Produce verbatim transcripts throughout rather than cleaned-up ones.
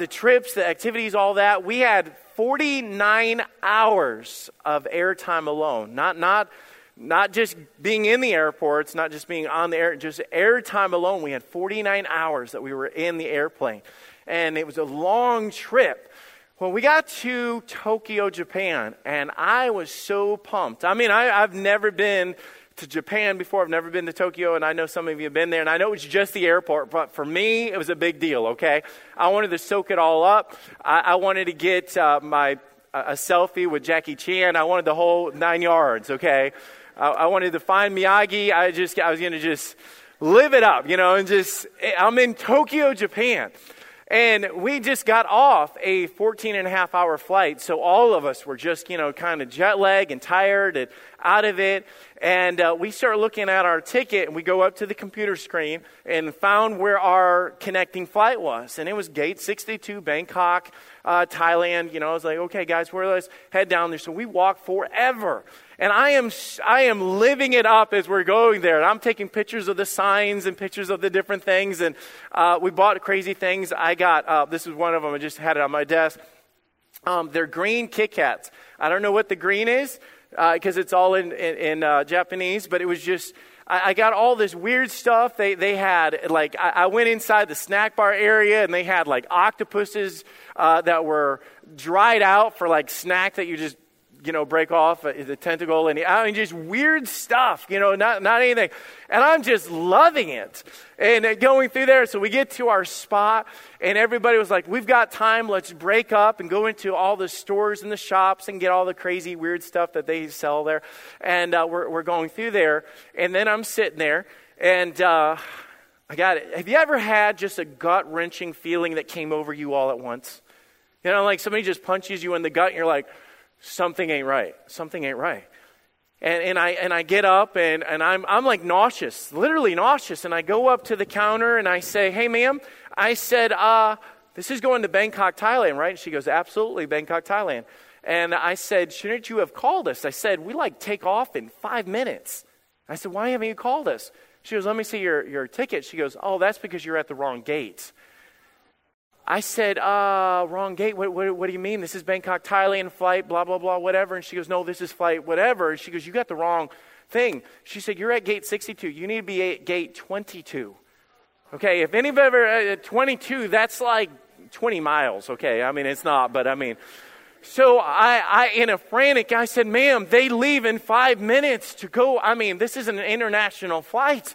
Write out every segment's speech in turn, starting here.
the trips, the activities, all that, we had forty-nine hours of airtime alone. Not not not just being in the airports, not just being on the air, just airtime alone. We had forty-nine hours that we were in the airplane. And it was a long trip. Well, we got to Tokyo, Japan, and I was so pumped. I mean, I, I've never been to Japan before. I've never been to Tokyo, and I know some of you have been there, and I know it's just the airport, but for me, it was a big deal, okay? I wanted to soak it all up. I, I wanted to get uh, my uh, a selfie with Jackie Chan. I wanted the whole nine yards, okay? I, I wanted to find Miyagi. I just I was going to just live it up, you know, and just, I'm in Tokyo, Japan. And we just got off a fourteen and a half hour flight. So all of us were just, you know, kind of jet lag and tired and out of it. And uh, we started looking at our ticket, and we go up to the computer screen and found where our connecting flight was. And it was gate sixty-two, Bangkok, uh, Thailand. You know, I was like, okay, guys, well, let's head down there. So we walked forever. And I am I am living it up as we're going there. And I'm taking pictures of the signs and pictures of the different things. And uh, we bought crazy things. I got, uh, this is one of them. I just had it on my desk. Um, they're green Kit Kats. I don't know what the green is because uh, it's all in, in, in uh, Japanese. But it was just, I, I got all this weird stuff. They they had, like, I, I went inside the snack bar area. And they had, like, octopuses uh, that were dried out for, like, snack that you just, you know, break off the tentacle, and I mean, just weird stuff, you know, not not anything. And I'm just loving it. And going through there, so we get to our spot, and everybody was like, we've got time, let's break up and go into all the stores and the shops and get all the crazy weird stuff that they sell there. And uh, we're, we're going through there, and then I'm sitting there, and uh, I got it. Have you ever had just a gut-wrenching feeling that came over you all at once? You know, like somebody just punches you in the gut, and you're like, something ain't right. Something ain't right. And and I and I get up and, and I'm I'm like nauseous, literally nauseous. And I go up to the counter and I say, hey, ma'am, I said, uh, this is going to Bangkok, Thailand, right? And she goes, absolutely, Bangkok, Thailand. And I said, shouldn't you have called us? I said, we like take off in five minutes. I said, why haven't you called us? She goes, let me see your, your ticket. She goes, oh, that's because you're at the wrong gate. I said, uh, wrong gate. What, what, what do you mean? This is Bangkok, Thailand flight, blah, blah, blah, whatever. And she goes, no, this is flight, whatever. And she goes, you got the wrong thing. She said, you're at gate sixty-two. You need to be at gate twenty-two. Okay, if anybody ever at twenty-two, that's like twenty miles. Okay, I mean, it's not, but I mean. So I, I, in a frantic, I said, ma'am, they leave in five minutes to go. I mean, this is an international flight.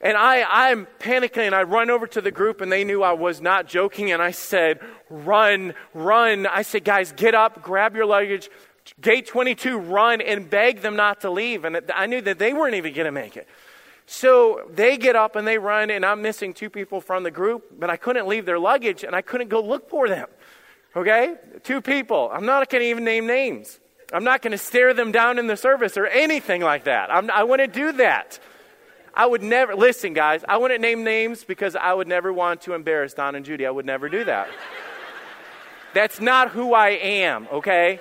And I, I'm panicking, and I run over to the group, and they knew I was not joking, and I said, run, run. I said, guys, get up, grab your luggage, gate twenty-two, run, and beg them not to leave. And I knew that they weren't even going to make it. So they get up, and they run, and I'm missing two people from the group, but I couldn't leave their luggage, and I couldn't go look for them, okay? Two people. I'm not going to even name names. I'm not going to stare them down in the service or anything like that. I'm, I wouldn't do that. I would never, listen guys, I wouldn't name names because I would never want to embarrass Don and Judy. I would never do that. That's not who I am, okay?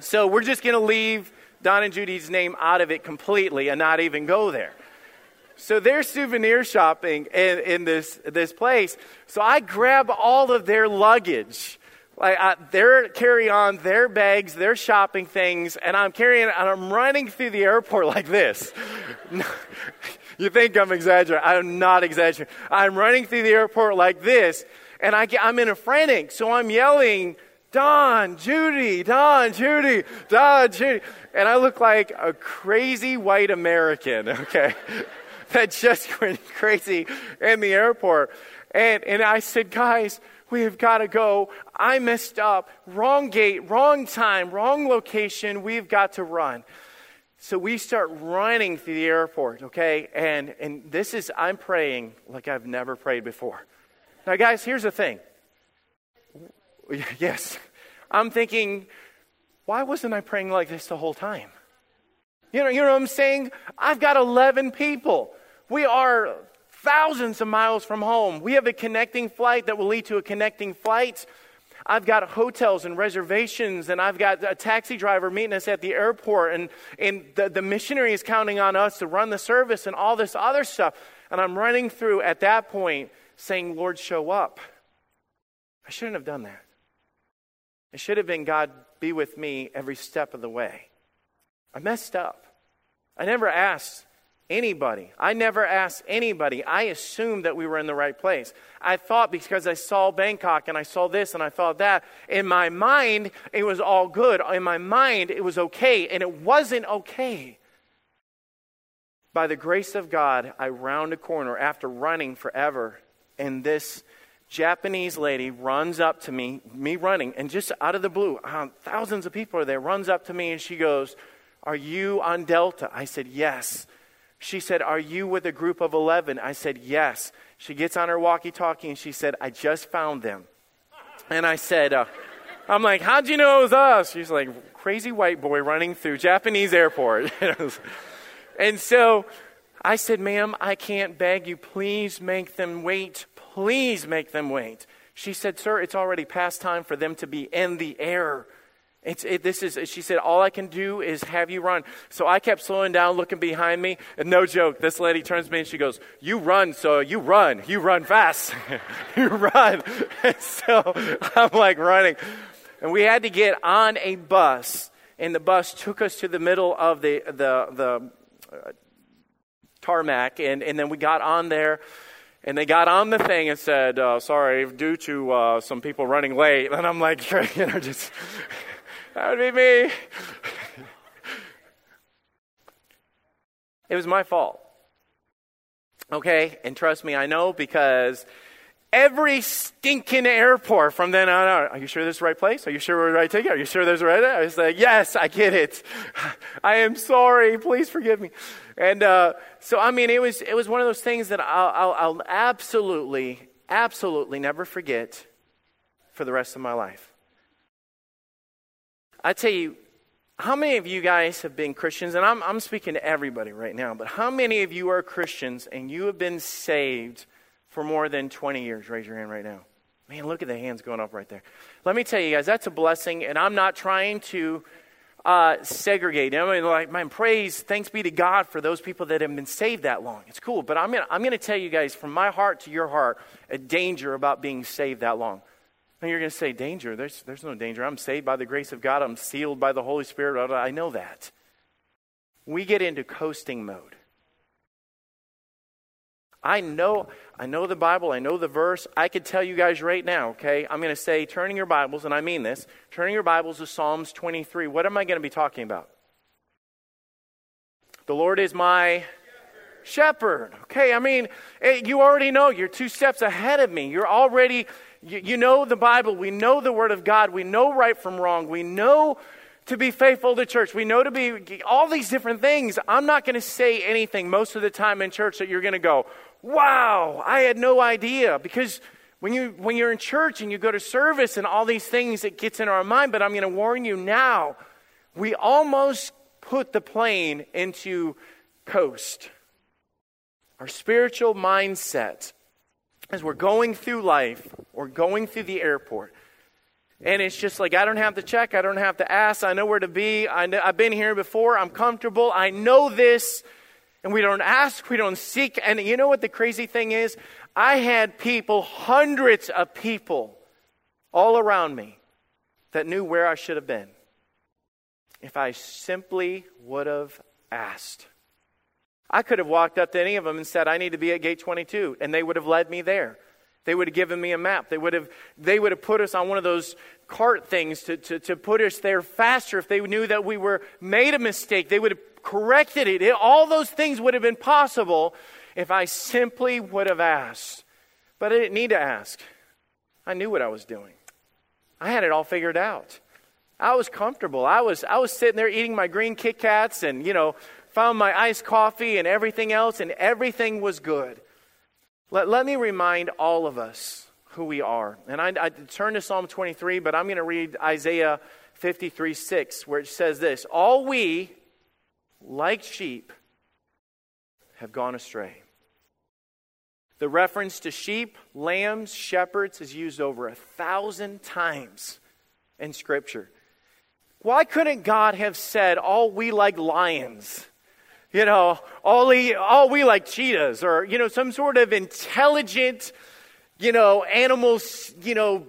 So we're just going to leave Don and Judy's name out of it completely and not even go there. So they're souvenir shopping in, in this, this place. So I grab all of their luggage. Like I, their carry-on, their bags, their shopping things, and I'm carrying and I'm running through the airport like this. You think I'm exaggerating. I'm not exaggerating. I'm running through the airport like this, and I get, I'm in a frantic, so I'm yelling, Don, Judy, Don, Judy, Don, Judy. And I look like a crazy white American, okay, that just went crazy in the airport. And and I said, guys, we have got to go. I messed up. Wrong gate, wrong time, wrong location. We've got to run. So we start running through the airport, okay? And and this is, I'm praying like I've never prayed before. Now, guys, here's the thing. Yes. I'm thinking, why wasn't I praying like this the whole time? You know, you know what I'm saying? I've got eleven people. We are thousands of miles from home. We have a connecting flight that will lead to a connecting flight. I've got hotels and reservations, and I've got a taxi driver meeting us at the airport, and, and the, the missionary is counting on us to run the service and all this other stuff. And I'm running through at that point saying, Lord, show up. shouldn't have done that. It should have been, God, be with me every step of the way. I messed up. I never asked anybody. I never asked anybody. I assumed that we were in the right place. I thought because I saw Bangkok and I saw this and I thought that, in my mind, it was all good. In my mind, it was okay. And it wasn't okay. By the grace of God, I round a corner after running forever. And this Japanese lady runs up to me, me running, and just out of the blue, um, thousands of people are there, runs up to me and she goes, are you on Delta? I said, yes. She said, are you with a group of eleven? I said, yes. She gets on her walkie-talkie and she said, I just found them. And I said, uh, I'm like, how'd you know it was us? She's like, crazy white boy running through Japanese airport. And so I said, ma'am, I can't beg you. Please make them wait. Please make them wait. She said, sir, it's already past time for them to be in the air. It's, it, this is, she said, all I can do is have you run. So I kept slowing down, looking behind me. And no joke, this lady turns to me and she goes, you run, so you run. You run fast. You run. And so I'm like running. And we had to get on a bus. And the bus took us to the middle of the the the Uh, tarmac, and, and then we got on there, and they got on the thing and said, uh, sorry, due to uh, some people running late. And I'm like, you know, just, that would be me. It was my fault. Okay, and trust me, I know, because every stinking airport from then on out, are you sure this is the right place? Are you sure we're the right ticket? Are you sure there's the right? I was like, yes, I get it. I am sorry. Please forgive me. And uh, so, I mean, it was it was one of those things that I'll, I'll, I'll absolutely, absolutely never forget for the rest of my life. I tell you, how many of you guys have been Christians? And I'm I'm speaking to everybody right now. But how many of you are Christians and you have been saved for more than twenty years, raise your hand right now. Man, look at the hands going up right there. Let me tell you guys, that's a blessing, and I'm not trying to uh, segregate. I mean, like, man, praise, thanks be to God for those people that have been saved that long. It's cool, but I'm gonna, I'm gonna tell you guys from my heart to your heart a danger about being saved that long. And you're gonna say, danger? There's, there's no danger. I'm saved by the grace of God. I'm sealed by the Holy Spirit. I know that. We get into coasting mode. I know I know the Bible. I know the verse. I could tell you guys right now, okay? I'm going to say, turning your Bibles, and I mean this, turning your Bibles to Psalms twenty-three. What am I going to be talking about? The Lord is my shepherd. Okay, I mean, it, you already know. You're two steps ahead of me. You're already, you, you know the Bible. We know the Word of God. We know right from wrong. We know to be faithful to church. We know to be all these different things. I'm not going to say anything most of the time in church that you're going to go, wow, I had no idea. Because when, you, when you're in church and you go to service and all these things, it gets in our mind. But I'm going to warn you now, we almost put the plane into coast. Our spiritual mindset, as we're going through life or going through the airport, and it's just like, I don't have to check. I don't have to ask. I know where to be. I know, I've been here before. I'm comfortable. I know this. And we don't ask. We don't seek. And you know what the crazy thing is? I had people, hundreds of people all around me that knew where I should have been if I simply would have asked. I could have walked up to any of them and said, I need to be at gate twenty-two. And they would have led me there. They would have given me a map. They would have they would have put us on one of those cart things to, to, to put us there faster. If they knew that we were made a mistake, they would have corrected it. it. All those things would have been possible if I simply would have asked. But I didn't need to ask. I knew what I was doing. I had it all figured out. I was comfortable. I was I was sitting there eating my green Kit Kats and, you know, found my iced coffee and everything else, and everything was good. Let, let me remind all of us who we are. And I, I turn to Psalm twenty-three, but I'm going to read Isaiah fifty-three six, where it says this, all we, like sheep, have gone astray. The reference to sheep, lambs, shepherds is used over a thousand times in Scripture. Why couldn't God have said, all we like lions? You know, all we, all we like cheetahs, or, you know, some sort of intelligent, you know, animals, you know,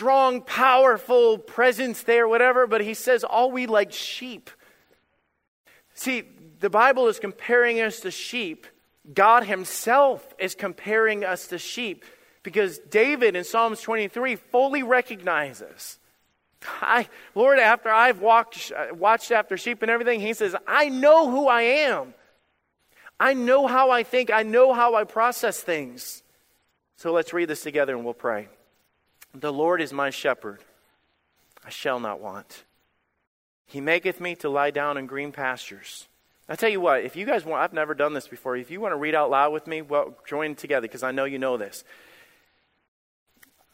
strong, powerful presence there, whatever, but he says, all we like sheep. See, the Bible is comparing us to sheep. God himself is comparing us to sheep, because David in Psalms twenty-three fully recognizes, I, Lord, after I've walked, watched after sheep and everything, he says, I know who I am. I know how I think. I know how I process things. So let's read this together and we'll pray. The Lord is my shepherd. I shall not want. He maketh me to lie down in green pastures. I tell you what, if you guys want, I've never done this before. If you want to read out loud with me, well, join together, because I know you know this.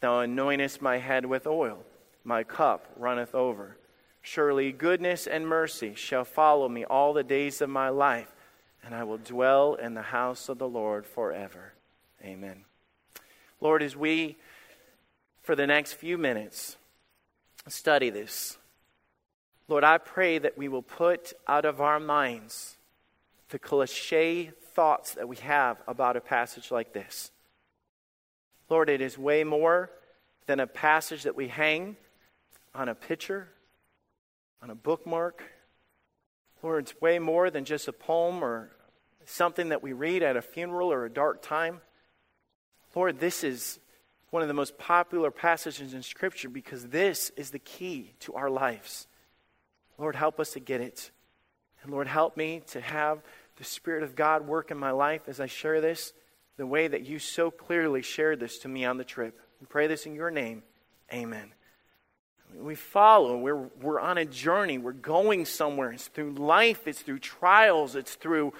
Thou anointest my head with oil, my cup runneth over. Surely goodness and mercy shall follow me all the days of my life, and I will dwell in the house of the Lord forever. Amen. Lord, as we, for the next few minutes, study this, Lord, I pray that we will put out of our minds the cliche thoughts that we have about a passage like this. Lord, it is way more than a passage that we hang on a picture, on a bookmark. Lord, it's way more than just a poem or something that we read at a funeral or a dark time. Lord, this is one of the most popular passages in Scripture, because this is the key to our lives. Lord, help us to get it. And Lord, help me to have the Spirit of God work in my life as I share this, the way that you so clearly shared this to me on the trip. We pray this in your name. Amen. We follow. We're, we're on a journey. We're going somewhere. It's through life. It's through trials. It's through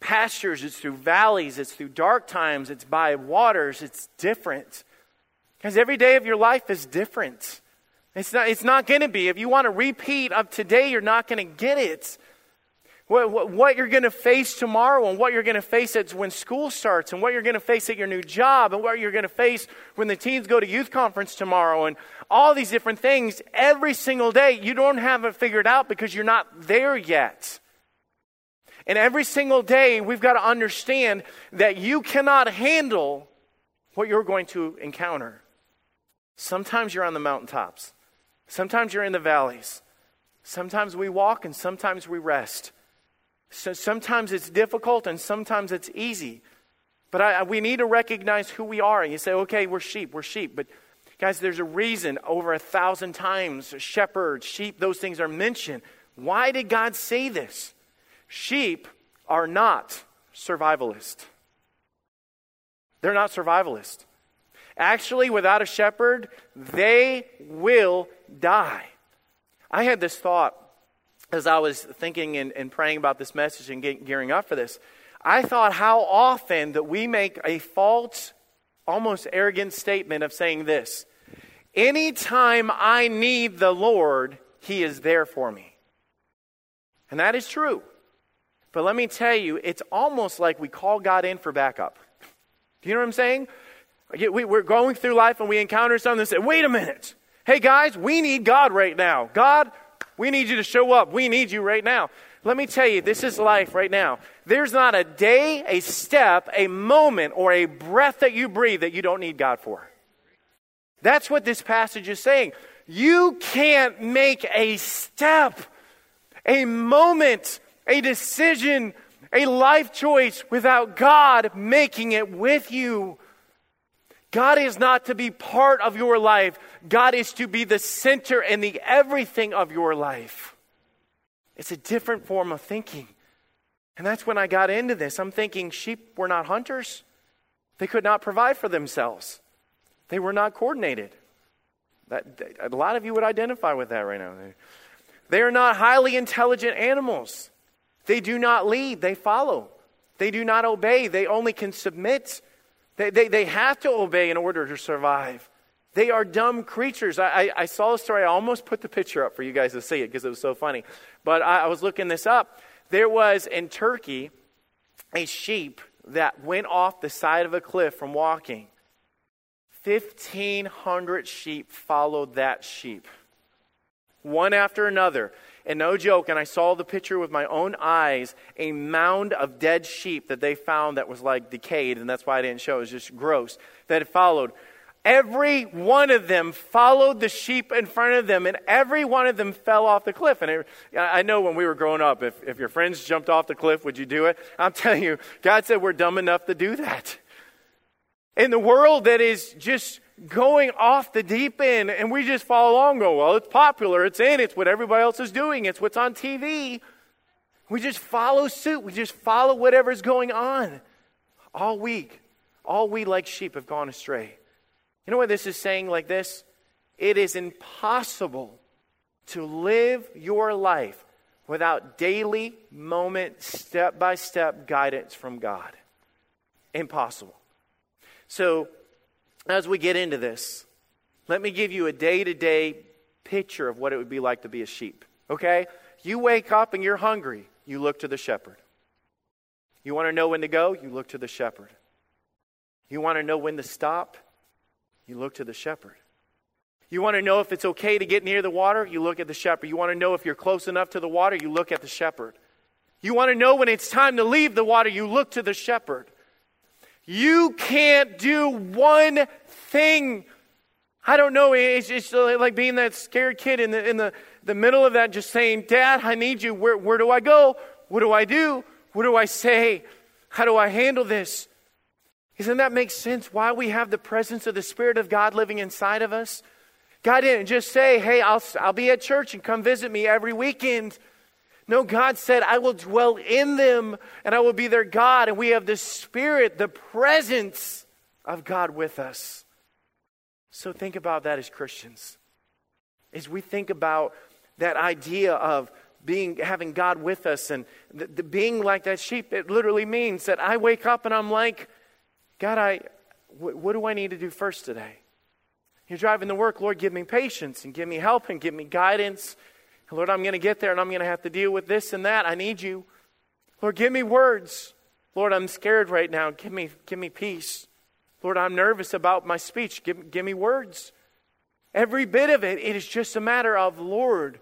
pastures. It's through valleys. It's through dark times. It's by waters. It's different. Because every day of your life is different. It's not, it's not going to be. If you want a repeat of today, you're not going to get it. What, what, what you're going to face tomorrow, and what you're going to face at when school starts, and what you're going to face at your new job, and what you're going to face when the teens go to youth conference tomorrow, and all these different things, every single day, you don't have it figured out because you're not there yet. And every single day, we've got to understand that you cannot handle what you're going to encounter. Sometimes you're on the mountaintops. Sometimes you're in the valleys. Sometimes we walk and sometimes we rest. So sometimes it's difficult and sometimes it's easy. But I, we need to recognize who we are. And you say, okay, we're sheep, we're sheep. But guys, there's a reason over a thousand times, shepherd, sheep, those things are mentioned. Why did God say this? Sheep are not survivalist. They're not survivalist. Actually, without a shepherd, they will die. I had this thought as I was thinking and, and praying about this message and get, gearing up for this. I thought how often that we make a false, almost arrogant statement of saying this: anytime I need the Lord, he is there for me. And that is true. But let me tell you, it's almost like we call God in for backup. Do you know what I'm saying? We're going through life and we encounter something and say, wait a minute. Hey guys, we need God right now. God, we need you to show up. We need you right now. Let me tell you, this is life right now. There's not a day, a step, a moment, or a breath that you breathe that you don't need God for. That's what this passage is saying. You can't make a step, a moment, a decision, a life choice without God making it with you. God is not to be part of your life. God is to be the center and the everything of your life. It's a different form of thinking. And that's when I got into this. I'm thinking sheep were not hunters. They could not provide for themselves. They were not coordinated. That, a lot of you would identify with that right now. They are not highly intelligent animals. They do not lead. They follow. They do not obey. They only can submit. They, they, they have to obey in order to survive. They are dumb creatures. I, I, I saw a story. I almost put the picture up for you guys to see it because it was so funny. But I, I was looking this up. There was in Turkey a sheep that went off the side of a cliff from walking. fifteen hundred sheep followed that sheep, one after another. And no joke, and I saw the picture with my own eyes, a mound of dead sheep that they found that was like decayed, and that's why I didn't show it. It was just gross, that it followed. Every one of them followed the sheep in front of them, and every one of them fell off the cliff. And it, I know when we were growing up, if, if your friends jumped off the cliff, would you do it? I'm telling you, God said we're dumb enough to do that. In the world that is just going off the deep end, and we just follow along and go, well, it's popular, it's in, it's what everybody else is doing, it's what's on T V. We just follow suit. We just follow whatever's going on. All week, all we like sheep have gone astray. You know what this is saying like this? It is impossible to live your life without daily, moment, step-by-step guidance from God. Impossible. So, as we get into this, let me give you a day-to-day picture of what it would be like to be a sheep, okay? You wake up and you're hungry, you look to the shepherd. You want to know when to go? You look to the shepherd. You want to know when to stop? You look to the shepherd. You want to know if it's okay to get near the water? You look at the shepherd. You want to know if you're close enough to the water? You look at the shepherd. You want to know when it's time to leave the water? You look to the shepherd. You can't do one thing. I don't know. It's just like being that scared kid in the in the, the middle of that, just saying, Dad, I need you. Where, where do I go? What do I do? What do I say? How do I handle this? Doesn't that make sense? Why we have the presence of the Spirit of God living inside of us? God didn't just say, hey, I'll, I'll be at church and come visit me every weekend. No, God said, I will dwell in them and I will be their God. And we have the Spirit, the presence of God with us. So think about that as Christians. As we think about that idea of being, having God with us and the, the being like that sheep, it literally means that I wake up and I'm like, God, I, wh- what do I need to do first today? You're driving to work, Lord, give me patience and give me help and give me guidance. Lord, I'm going to get there and I'm going to have to deal with this and that. I need you. Lord, give me words. Lord, I'm scared right now. Give me give me peace. Lord, I'm nervous about my speech. Give, give me words. Every bit of it, it is just a matter of, Lord,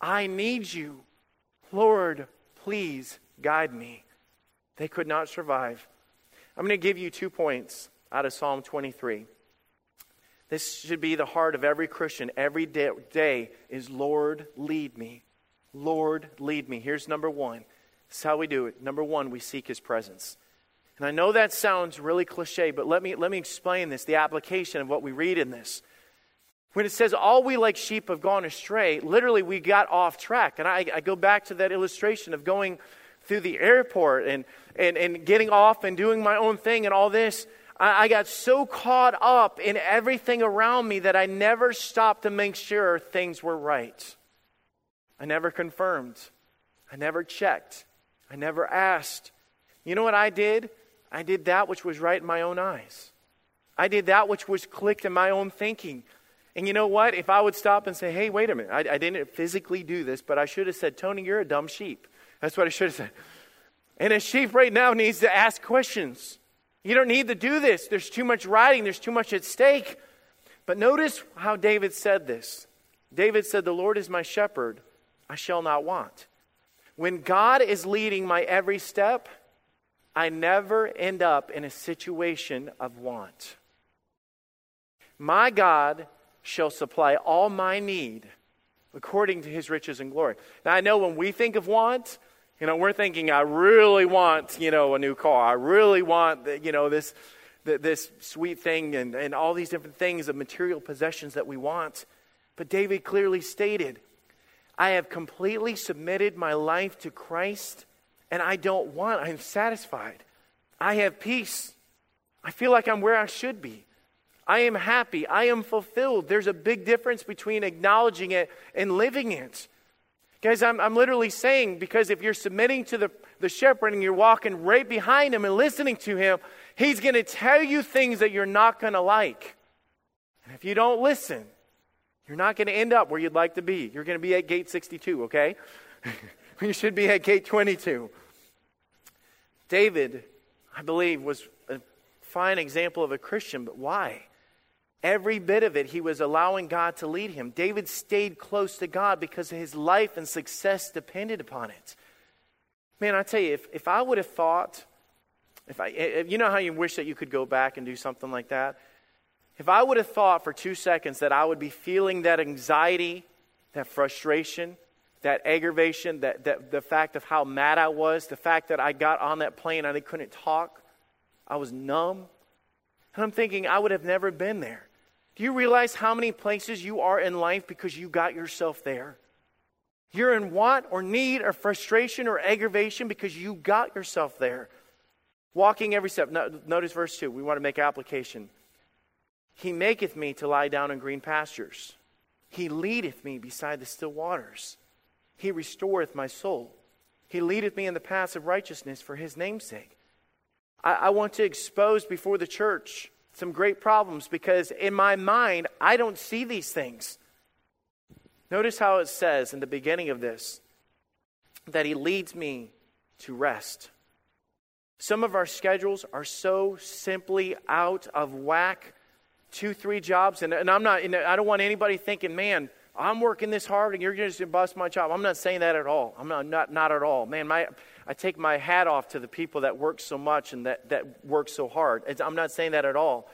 I need you. Lord, please guide me. They could not survive. I'm going to give you two points out of Psalm twenty-three. This should be the heart of every Christian every day is, Lord, lead me. Lord, lead me. Here's number one. This is how we do it. Number one, we seek his presence. And I know that sounds really cliche, but let me let me explain this, the application of what we read in this. When it says, all we like sheep have gone astray, literally we got off track. And I, I go back to that illustration of going through the airport and, and, and getting off and doing my own thing and all this. I got so caught up in everything around me that I never stopped to make sure things were right. I never confirmed. I never checked. I never asked. You know what I did? I did that which was right in my own eyes. I did that which was clicked in my own thinking. And you know what? If I would stop and say, hey, wait a minute. I, I didn't physically do this, but I should have said, Tony, you're a dumb sheep. That's what I should have said. And a sheep right now needs to ask questions. You don't need to do this. There's too much riding. There's too much at stake. But notice how David said this. David said, the Lord is my shepherd. I shall not want. When God is leading my every step, I never end up in a situation of want. My God shall supply all my need according to his riches and glory. Now, I know when we think of want, you know, we're thinking, I really want, you know, a new car. I really want, you know, this this sweet thing and, and all these different things of material possessions that we want. But David clearly stated, I have completely submitted my life to Christ and I don't want, I'm satisfied. I have peace. I feel like I'm where I should be. I am happy. I am fulfilled. There's a big difference between acknowledging it and living it. Guys, I'm, I'm literally saying, because if you're submitting to the, the shepherd and you're walking right behind him and listening to him, he's going to tell you things that you're not going to like. And if you don't listen, you're not going to end up where you'd like to be. You're going to be at gate sixty-two, okay? You should be at gate twenty-two. David, I believe, was a fine example of a Christian, but why? Every bit of it, he was allowing God to lead him. David stayed close to God because his life and success depended upon it. Man, I tell you, if, if I would have thought, if I, if, you know how you wish that you could go back and do something like that? If I would have thought for two seconds that I would be feeling that anxiety, that frustration, that aggravation, that, that the fact of how mad I was, the fact that I got on that plane and I couldn't talk, I was numb. And I'm thinking, I would have never been there. Do you realize how many places you are in life because you got yourself there? You're in want or need or frustration or aggravation because you got yourself there. Walking every step. No, notice verse two. We want to make application. He maketh me to lie down in green pastures. He leadeth me beside the still waters. He restoreth my soul. He leadeth me in the paths of righteousness for his name's sake. I, I want to expose before the church some great problems because in my mind, I don't see these things. Notice how it says in the beginning of this, that he leads me to rest. Some of our schedules are so simply out of whack. Two, three jobs, and, and I'm not, and I don't want anybody thinking, man, I'm working this hard and you're just going to bust my job. I'm not saying that at all. I'm not, not, not at all. Man, my, I take my hat off to the people that work so much and that, that work so hard. It's, I'm not saying that at all.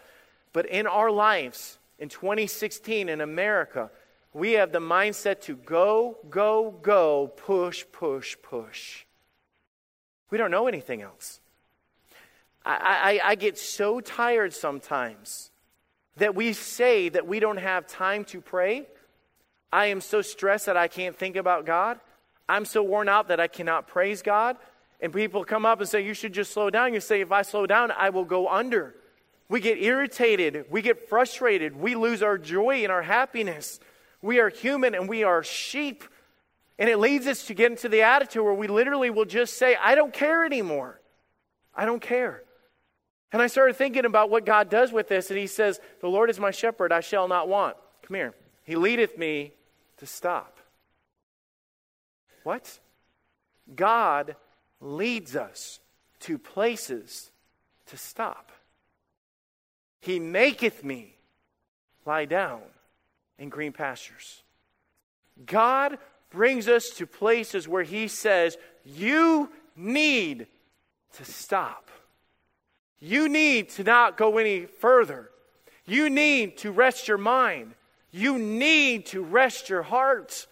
But in our lives, in twenty sixteen in America, we have the mindset to go, go, go, push, push, push. We don't know anything else. I, I, I get so tired sometimes that we say that we don't have time to pray. I am so stressed that I can't think about God. I'm so worn out that I cannot praise God. And people come up and say, you should just slow down. You say, if I slow down, I will go under. We get irritated. We get frustrated. We lose our joy and our happiness. We are human and we are sheep. And it leads us to get into the attitude where we literally will just say, I don't care anymore. I don't care. And I started thinking about what God does with this. And he says, the Lord is my shepherd, I shall not want. Come here. He leadeth me to stop. What? God leads us to places to stop. He maketh me lie down in green pastures. God brings us to places where he says, you need to stop. You need to not go any further. You need to rest your mind. You need to rest your heart.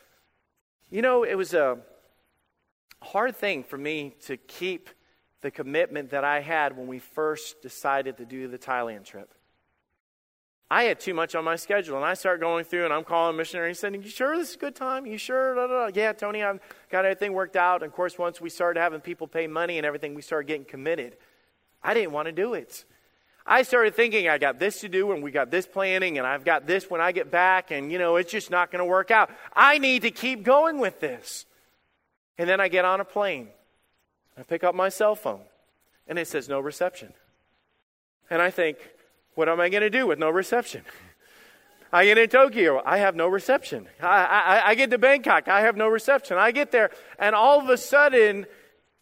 You know, it was a hard thing for me to keep the commitment that I had when we first decided to do the Thailand trip. I had too much on my schedule, and I start going through, and I'm calling a missionary and saying, you sure this is a good time? You sure? Da, da, da. Yeah, Tony, I've got everything worked out. And, of course, once we started having people pay money and everything, we started getting committed. I didn't want to do it. I started thinking, I got this to do, and we got this planning, and I've got this when I get back, and, you know, it's just not going to work out. I need to keep going with this. And then I get on a plane. I pick up my cell phone, and it says no reception. And I think, what am I going to do with no reception? I get in Tokyo, I have no reception. I, I, I get to Bangkok, I have no reception. I get there, and all of a sudden,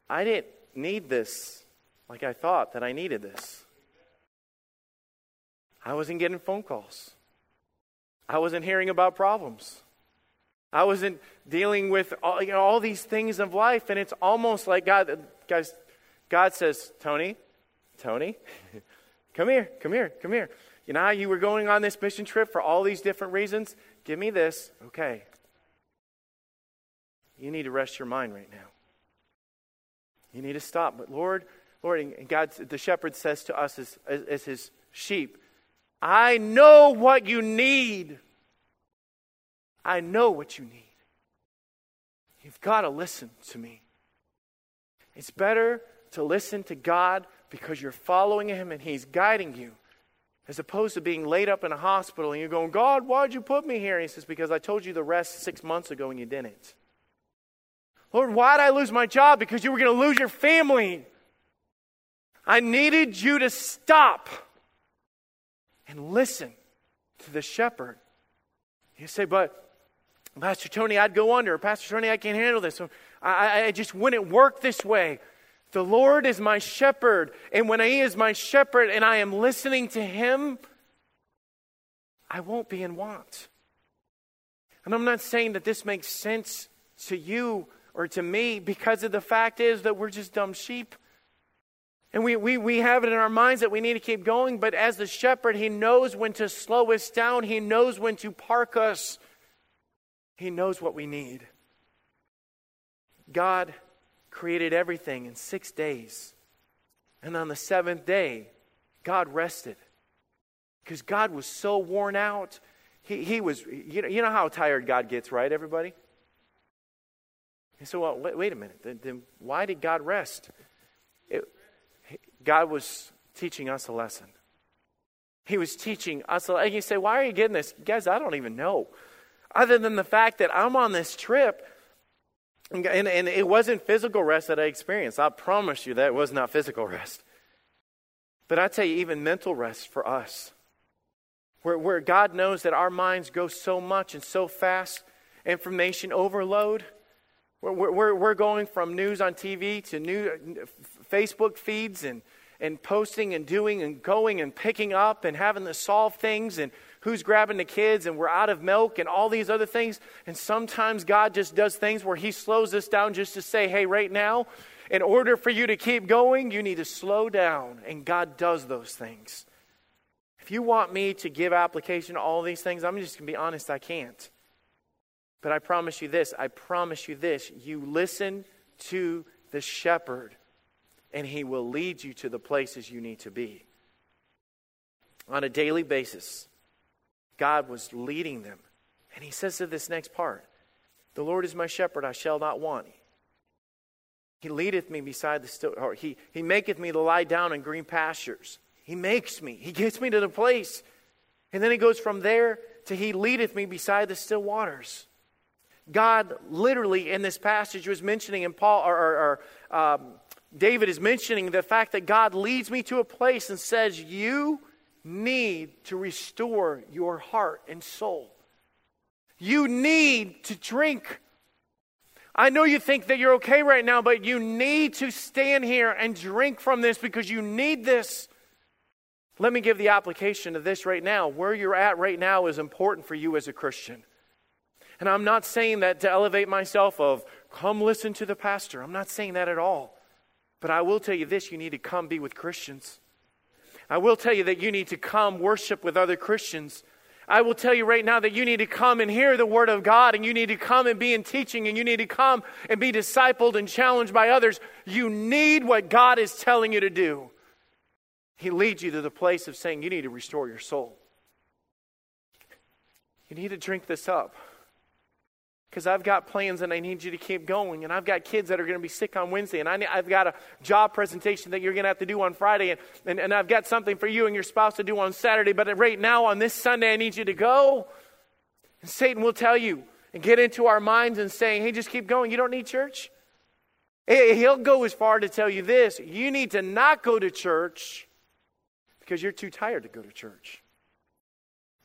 I didn't need this. Like I thought that I needed this. I wasn't getting phone calls. I wasn't hearing about problems. I wasn't dealing with all, you know, all these things of life. And it's almost like God, guys, God says, Tony, Tony, come here, come here, come here. You know how you were going on this mission trip for all these different reasons? Give me this. Okay. You need to rest your mind right now. You need to stop. But Lord... Lord, and God, the shepherd says to us as, as, as his sheep, I know what you need. I know what you need. You've got to listen to me. It's better to listen to God because you're following him and he's guiding you as opposed to being laid up in a hospital and you're going, God, why'd you put me here? And he says, because I told you the rest six months ago and you didn't. Lord, why'd I lose my job? Because you were going to lose your family. I needed you to stop and listen to the shepherd. You say, but Pastor Tony, I'd go under. Pastor Tony, I can't handle this. I, I just wouldn't work this way. The Lord is my shepherd. And when He is my shepherd and I am listening to Him, I won't be in want. And I'm not saying that this makes sense to you or to me, because of the fact is that we're just dumb sheep. And we, we, we have it in our minds that we need to keep going. But as the shepherd, He knows when to slow us down. He knows when to park us. He knows what we need. God created everything in six days. And on the seventh day, God rested. Because God was so worn out. He, he was, you know, you know how tired God gets, right, everybody? And so, well, wait, wait a minute. Then, then why did God rest? It, God was teaching us a lesson. He was teaching us a lesson. And you say, why are you getting this? Guys, I don't even know. Other than the fact that I'm on this trip, and, and, and it wasn't physical rest that I experienced. I promise you that was not physical rest. But I tell you, even mental rest for us, where, where God knows that our minds go so much and so fast, information overload. We're, we're, we're going from news on T V to new Facebook feeds and, and posting and doing and going and picking up and having to solve things and who's grabbing the kids and we're out of milk and all these other things. And sometimes God just does things where He slows us down just to say, hey, right now, in order for you to keep going, you need to slow down. And God does those things. If you want me to give application to all these things, I'm just going to be honest, I can't. But I promise you this, I promise you this, you listen to the shepherd and he will lead you to the places you need to be. On a daily basis, God was leading them. And he says to this next part, the Lord is my shepherd, I shall not want. He leadeth me beside the still, or he, he maketh me to lie down in green pastures. He makes me, he gets me to the place. And then he goes from there to he leadeth me beside the still waters. God literally in this passage was mentioning, and Paul or, or, or um, David is mentioning the fact that God leads me to a place and says, you need to restore your heart and soul. You need to drink. I know you think that you're okay right now, but you need to stand here and drink from this because you need this. Let me give the application of this right now. Where you're at right now is important for you as a Christian. And I'm not saying that to elevate myself of, come listen to the pastor. I'm not saying that at all. But I will tell you this, you need to come be with Christians. I will tell you that you need to come worship with other Christians. I will tell you right now that you need to come and hear the Word of God, and you need to come and be in teaching, and you need to come and be discipled and challenged by others. You need what God is telling you to do. He leads you to the place of saying you need to restore your soul. You need to drink this up. Because I've got plans and I need you to keep going. And I've got kids that are going to be sick on Wednesday. And I, I've got a job presentation that you're going to have to do on Friday. And, and, and I've got something for you and your spouse to do on Saturday. But right now on this Sunday, I need you to go. And Satan will tell you and get into our minds and say, hey, just keep going. You don't need church. He'll go as far to tell you this. You need to not go to church because you're too tired to go to church.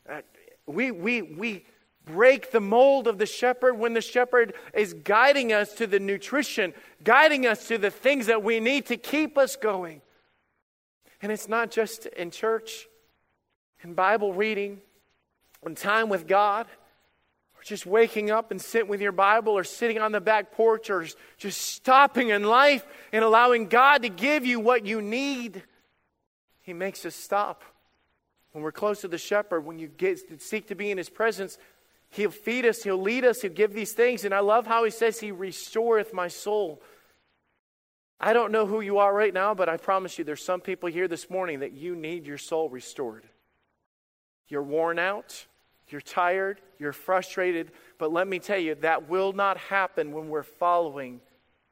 Uh, we, we, we... Break the mold of the shepherd when the shepherd is guiding us to the nutrition, guiding us to the things that we need to keep us going. And it's not just in church, in Bible reading, in time with God, or just waking up and sitting with your Bible or sitting on the back porch or just stopping in life and allowing God to give you what you need. He makes us stop. When we're close to the shepherd, when you get, seek to be in his presence, he'll feed us, he'll lead us, he'll give these things. And I love how he says, he restoreth my soul. I don't know who you are right now, but I promise you there's some people here this morning that you need your soul restored. You're worn out, you're tired, you're frustrated. But let me tell you, that will not happen when we're following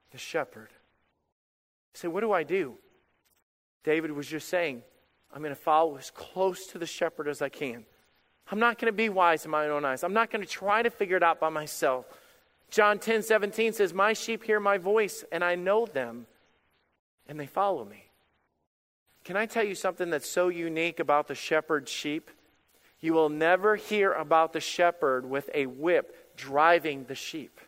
the shepherd. So what do I do? David was just saying, I'm going to follow as close to the shepherd as I can. I'm not going to be wise in my own eyes. I'm not going to try to figure it out by myself. John ten seventeen says, my sheep hear my voice, and I know them, and they follow me. Can I tell you something that's so unique about the shepherd sheep? You will never hear about the shepherd with a whip driving the sheep.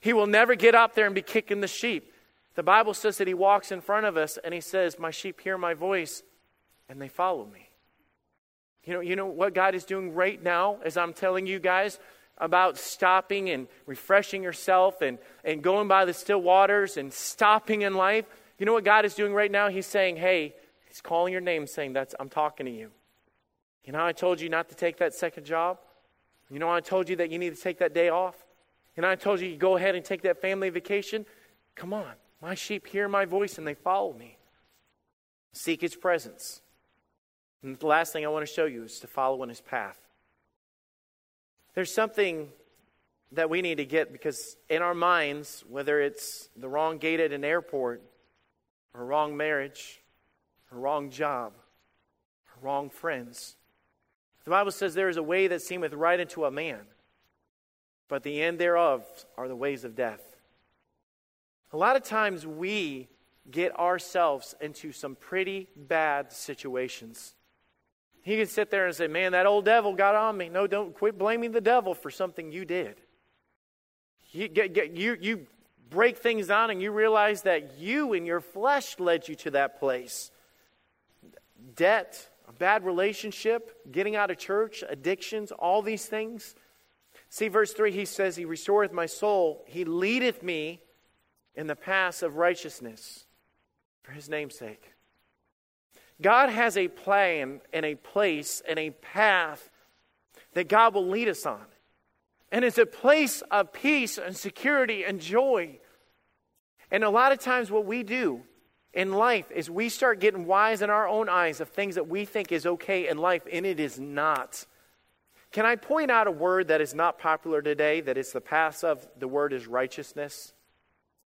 He will never get up there and be kicking the sheep. The Bible says that he walks in front of us and he says, my sheep hear my voice and they follow me. You know, you know what God is doing right now as I'm telling you guys about stopping and refreshing yourself and, and going by the still waters and stopping in life? You know what God is doing right now? He's saying, hey, he's calling your name saying, "That's I'm talking to you. You know how I told you not to take that second job? You know how I told you that you need to take that day off? You know how I told you you go ahead and take that family vacation? Come on. My sheep hear my voice and they follow me." Seek his presence. And the last thing I want to show you is to follow in his path. There's something that we need to get, because in our minds, whether it's the wrong gate at an airport, or wrong marriage, or wrong job, or wrong friends, the Bible says there is a way that seemeth right unto a man, but the end thereof are the ways of death. A lot of times we get ourselves into some pretty bad situations. He can sit there and say, man, that old devil got on me. No, don't quit blaming the devil for something you did. You, get, get, you, you break things down and you realize that you and your flesh led you to that place. Debt, a bad relationship, getting out of church, addictions, all these things. See verse three, he says, he restoreth my soul. He leadeth me in the paths of righteousness for his name's sake. God has a plan and a place and a path that God will lead us on. And it's a place of peace and security and joy. And a lot of times what we do in life is we start getting wise in our own eyes of things that we think is okay in life, and it is not. Can I point out a word that is not popular today, that is the paths of, the word is righteousness?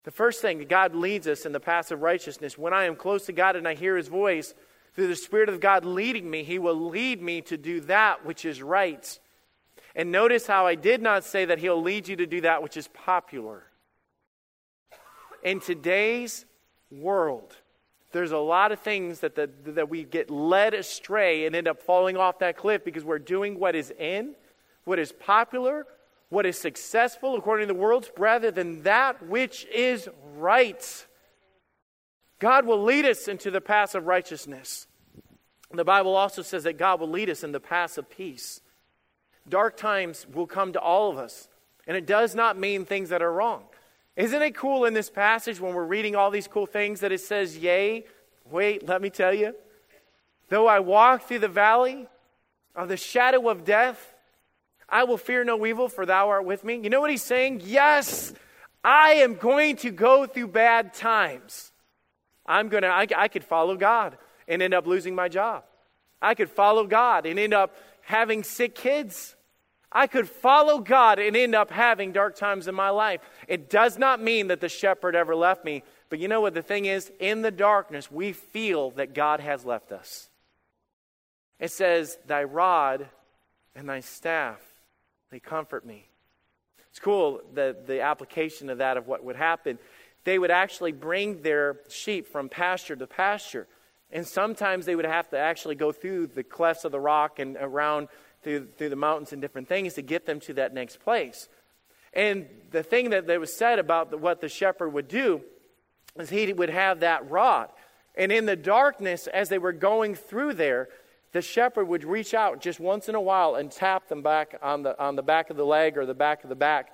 The first thing that God leads us in the paths of righteousness, when I am close to God and I hear his voice, through the Spirit of God leading me, he will lead me to do that which is right. And notice how I did not say that he'll lead you to do that which is popular. In today's world, there's a lot of things that, the, that we get led astray and end up falling off that cliff because we're doing what is in, what is popular, what is successful according to the world, rather than that which is right. God will lead us into the paths of righteousness. The Bible also says that God will lead us in the paths of peace. Dark times will come to all of us, and it does not mean things that are wrong. Isn't it cool in this passage when we're reading all these cool things that it says, yea, wait, let me tell you, though I walk through the valley of the shadow of death, I will fear no evil, for thou art with me. You know what he's saying? Yes, I am going to go through bad times. I'm going to, I, I could follow God and end up losing my job. I could follow God and end up having sick kids. I could follow God and end up having dark times in my life. It does not mean that the shepherd ever left me. But you know what the thing is? In the darkness, we feel that God has left us. It says, thy rod and thy staff, they comfort me. It's cool, the, the application of that, of what would happen. They would actually bring their sheep from pasture to pasture. And sometimes they would have to actually go through the clefts of the rock and around through, through the mountains and different things to get them to that next place. And the thing that, that was said about the, what the shepherd would do is he would have that rod. And in the darkness, as they were going through there, the shepherd would reach out just once in a while and tap them back on the on the back of the leg or the back of the back,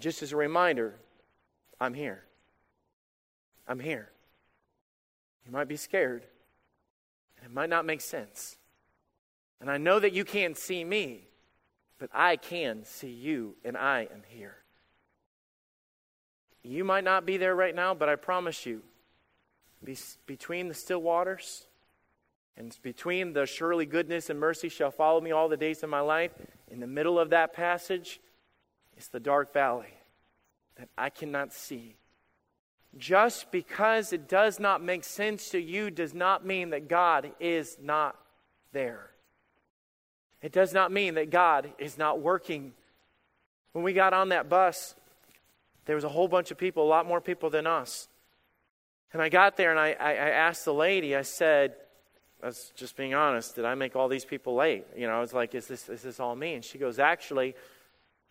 just as a reminder, I'm here. I'm here. You might be scared, and it might not make sense. And I know that you can't see me, but I can see you, and I am here. You might not be there right now, but I promise you, be, between the still waters, and between the surely goodness and mercy shall follow me all the days of my life, in the middle of that passage, it's the dark valley that I cannot see. Just because it does not make sense to you does not mean that God is not there. It does not mean that God is not working. When we got on that bus, there was a whole bunch of people, a lot more people than us. And I got there and I, I, I asked the lady, I said, I was just being honest. Did I make all these people late? You know, I was like, is this, is this all me? And she goes, actually,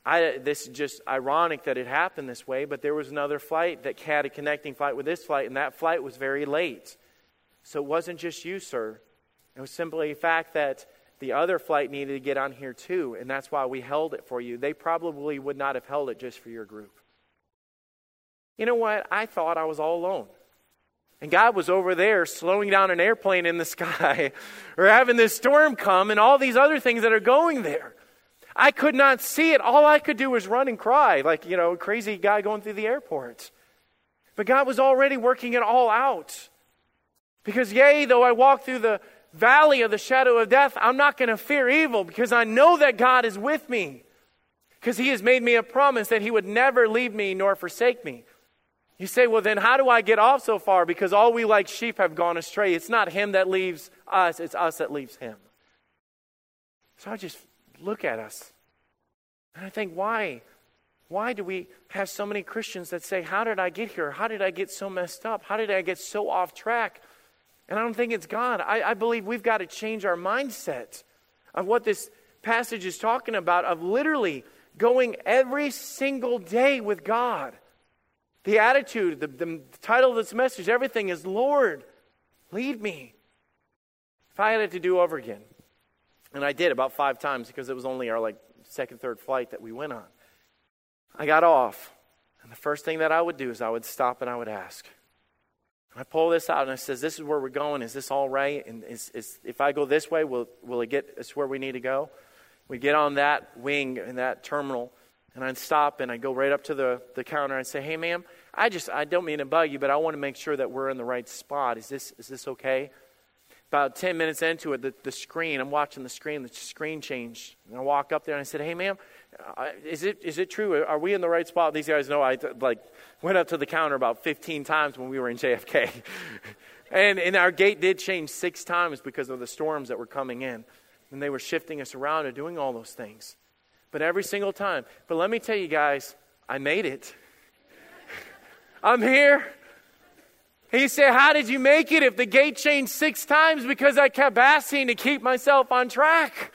I, this is just ironic that it happened this way, but there was another flight that had a connecting flight with this flight, and that flight was very late. So it wasn't just you, sir. It was simply a fact that the other flight needed to get on here too, and that's why we held it for you. They probably would not have held it just for your group. You know what? I thought I was all alone. And God was over there slowing down an airplane in the sky or having this storm come and all these other things that are going there. I could not see it. All I could do was run and cry like, you know, a crazy guy going through the airport. But God was already working it all out. Because yea, though I walk through the valley of the shadow of death, I'm not going to fear evil because I know that God is with me. Because he has made me a promise that he would never leave me nor forsake me. You say, well, then how do I get off so far? Because all we like sheep have gone astray. It's not him that leaves us. It's us that leaves him. So I just look at us. And I think, why? Why do we have so many Christians that say, how did I get here? How did I get so messed up? How did I get so off track? And I don't think it's God. I, I believe we've got to change our mindset of what this passage is talking about, of literally going every single day with God. The attitude, the, the title of this message, everything is, Lord, lead me. If I had it to do over again, and I did about five times because it was only our like second, third flight that we went on. I got off, and the first thing that I would do is I would stop and I would ask. And I pull this out and I says, this is where we're going. Is this all right? And is, is, if I go this way, will will it get us where we need to go? We get on that wing in that terminal. And I'd stop and I'd go right up to the, the counter and say, hey, ma'am, I just, I don't mean to bug you, but I want to make sure that we're in the right spot. Is this is this okay? About ten minutes into it, the, the screen, I'm watching the screen, the screen changed. And I walk up there and I said, hey, ma'am, is it is it true? Are we in the right spot? These guys know I like went up to the counter about fifteen times when we were in J F K. and, and our gate did change six times because of the storms that were coming in. And they were shifting us around and doing all those things. But every single time. But let me tell you guys, I made it. I'm here. He said, how did you make it if the gate changed six times? Because I kept asking to keep myself on track.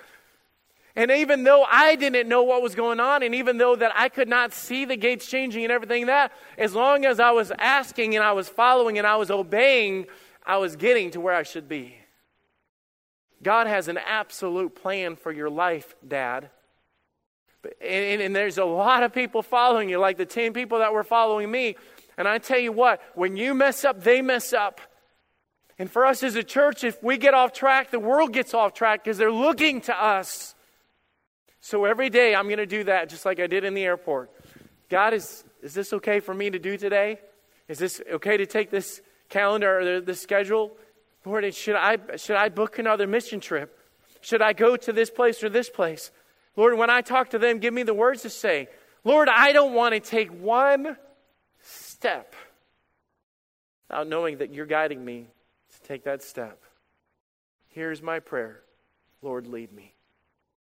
And even though I didn't know what was going on, and even though that I could not see the gates changing and everything that, as long as I was asking and I was following and I was obeying, I was getting to where I should be. God has an absolute plan for your life, Dad. And, and there's a lot of people following you, like the ten people that were following me. And I tell you what, when you mess up, they mess up. And for us as a church, if we get off track, the world gets off track because they're looking to us. So every day I'm going to do that just like I did in the airport. God, is, is this okay for me to do today? Is this okay to take this calendar or this schedule? Lord, should I, should I book another mission trip? Should I go to this place or this place? Lord, when I talk to them, give me the words to say. Lord, I don't want to take one step without knowing that you're guiding me to take that step. Here's my prayer. Lord, lead me.